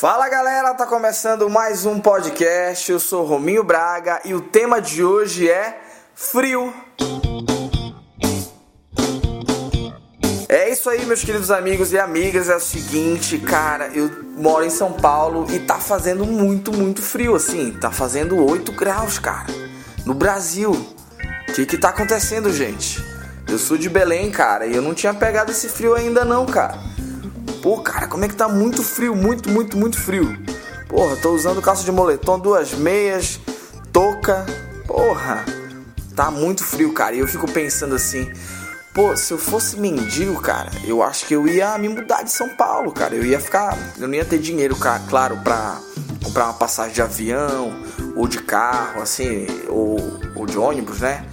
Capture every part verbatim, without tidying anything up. Fala galera, tá começando mais um podcast, eu sou Rominho Braga e o tema de hoje é frio. É isso aí, meus queridos amigos e amigas, é o seguinte, cara, eu moro em São Paulo e tá fazendo muito, muito frio, assim, tá fazendo oito graus, cara, no Brasil. O que que tá acontecendo, gente? Eu sou de Belém, cara, e eu não tinha pegado esse frio ainda não, cara. Pô, cara, como é que tá muito frio, muito, muito, muito frio. Porra, tô usando calça de moletom, duas meias, touca, porra. Tá muito frio, cara, e eu fico pensando assim, pô, se eu fosse mendigo, cara, eu acho que eu ia me mudar de São Paulo, cara. Eu ia ficar, eu não ia ter dinheiro, cara, claro, pra comprar uma passagem de avião, ou de carro, assim, ou, ou de ônibus, né?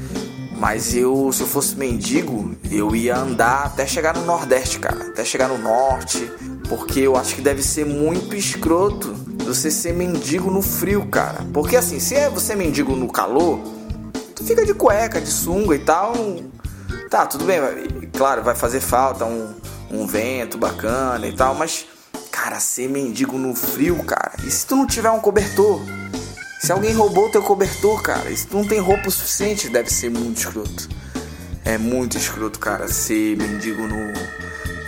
Mas eu, se eu fosse mendigo, eu ia andar até chegar no Nordeste, cara. Até chegar no Norte. Porque eu acho que deve ser muito escroto você ser mendigo no frio, cara. Porque assim, se é você mendigo no calor, tu fica de cueca, de sunga e tal. Tá, tudo bem. Claro, vai fazer falta um, um vento bacana e tal. Mas, cara, ser mendigo no frio, cara. E se tu não tiver um cobertor? Se alguém roubou o teu cobertor, cara, se tu não tem roupa o suficiente, deve ser muito escroto. É muito escroto, cara, ser mendigo no...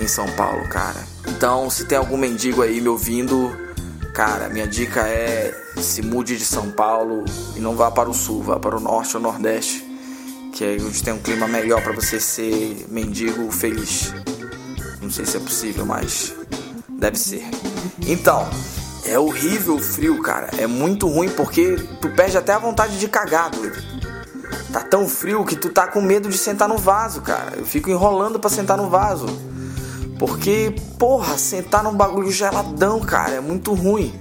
em São Paulo, cara. Então, se tem algum mendigo aí me ouvindo, cara, minha dica é se mude de São Paulo e não vá para o Sul, vá para o Norte ou Nordeste, que aí onde tem um clima melhor para você ser mendigo feliz. Não sei se é possível, mas deve ser. Então... é horrível o frio, cara. É muito ruim porque tu perde até a vontade de cagar, doido. Tá tão frio que tu tá com medo de sentar no vaso, cara. Eu fico enrolando pra sentar no vaso. Porque, porra, sentar num bagulho geladão, cara, é muito ruim.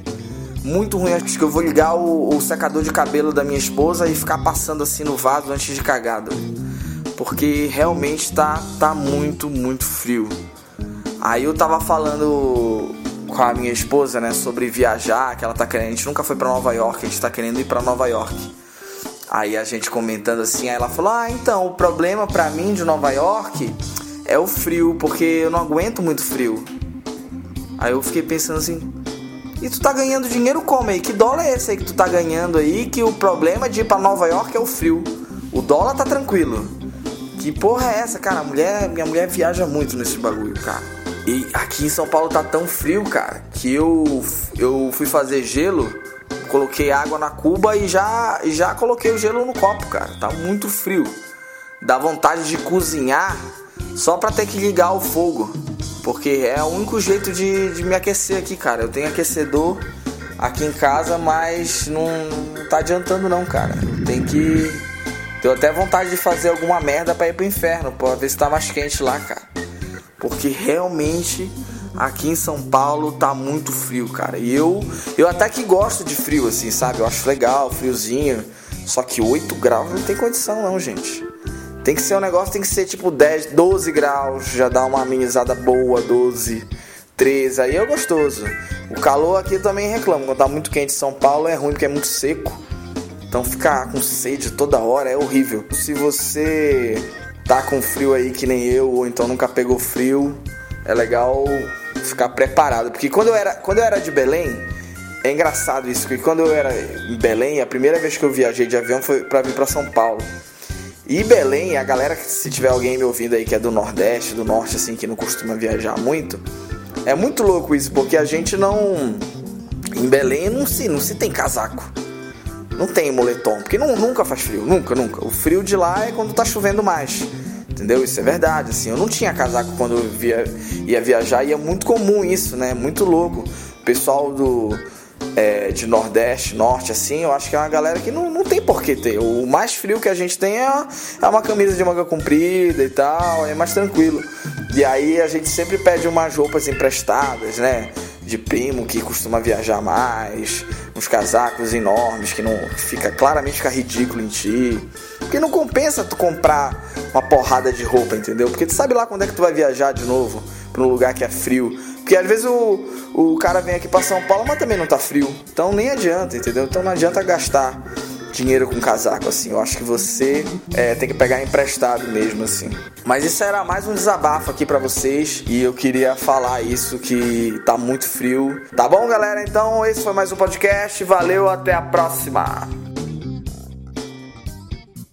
Muito ruim. Acho que eu vou ligar o, o secador de cabelo da minha esposa e ficar passando assim no vaso antes de cagar, doido. Porque realmente tá, tá muito, muito frio. Aí eu tava falando... com a minha esposa, né, sobre viajar, que ela tá querendo, a gente nunca foi pra Nova York, a gente tá querendo ir pra Nova York. Aí a gente comentando assim, aí ela falou, ah, então, o problema pra mim de Nova York é o frio, porque eu não aguento muito frio. Aí eu fiquei pensando assim, e tu tá ganhando dinheiro como aí? Que dólar é esse aí que tu tá ganhando aí, que o problema de ir pra Nova York é o frio? O dólar tá tranquilo. Que porra é essa, cara? A mulher, minha mulher viaja muito nesse bagulho, cara. E aqui em São Paulo tá tão frio, cara, que eu, eu fui fazer gelo, coloquei água na cuba e já, já coloquei o gelo no copo, cara. Tá muito frio. Dá vontade de cozinhar só pra ter que ligar o fogo, porque é o único jeito de, de me aquecer aqui, cara. Eu tenho aquecedor aqui em casa, mas não, não tá adiantando não, cara. Tem que... tenho até vontade de fazer alguma merda pra ir pro inferno, pra ver se tá mais quente lá, cara. Porque realmente aqui em São Paulo tá muito frio, cara. E eu, eu até que gosto de frio, assim, sabe? Eu acho legal, friozinho. Só que oito graus não tem condição não, gente. Tem que ser um negócio, tem que ser tipo dez, doze graus. Já dá uma amenizada boa, doze, treze. Aí é gostoso. O calor aqui eu também reclamo. Quando tá muito quente em São Paulo é ruim porque é muito seco. Então ficar com sede toda hora é horrível. Se você... tá com frio aí que nem eu, ou então nunca pegou frio, é legal ficar preparado. Porque quando eu era, quando eu era de Belém, é engraçado isso, porque quando eu era em Belém, a primeira vez que eu viajei de avião foi pra vir pra São Paulo. E Belém, a galera, se tiver alguém me ouvindo aí que é do Nordeste, do Norte, assim, que não costuma viajar muito, é muito louco isso, porque a gente não... em Belém não se, não se tem casaco. Não tem moletom, porque não, nunca faz frio, nunca, nunca. O frio de lá é quando tá chovendo mais, entendeu? Isso é verdade, assim, eu não tinha casaco quando eu via, ia viajar e é muito comum isso, né? Muito louco. O pessoal do, é, de Nordeste, Norte, assim, eu acho que é uma galera que não, não tem por que ter. O mais frio que a gente tem é, é uma camisa de manga comprida e tal, é mais tranquilo. E aí a gente sempre pede umas roupas emprestadas, né? De primo que costuma viajar mais, uns casacos enormes que não fica claramente fica ridículo em ti, porque não compensa tu comprar uma porrada de roupa, entendeu? Porque tu sabe lá quando é que tu vai viajar de novo pra um lugar que é frio, porque às vezes o, o cara vem aqui pra São Paulo, mas também não tá frio, então nem adianta, entendeu? Então não adianta gastar dinheiro com casaco, assim. Eu acho que você é, tem que pegar emprestado mesmo, assim. Mas isso era mais um desabafo aqui pra vocês, e eu queria falar isso, que tá muito frio. Tá bom, galera? Então, esse foi mais um podcast. Valeu, até a próxima!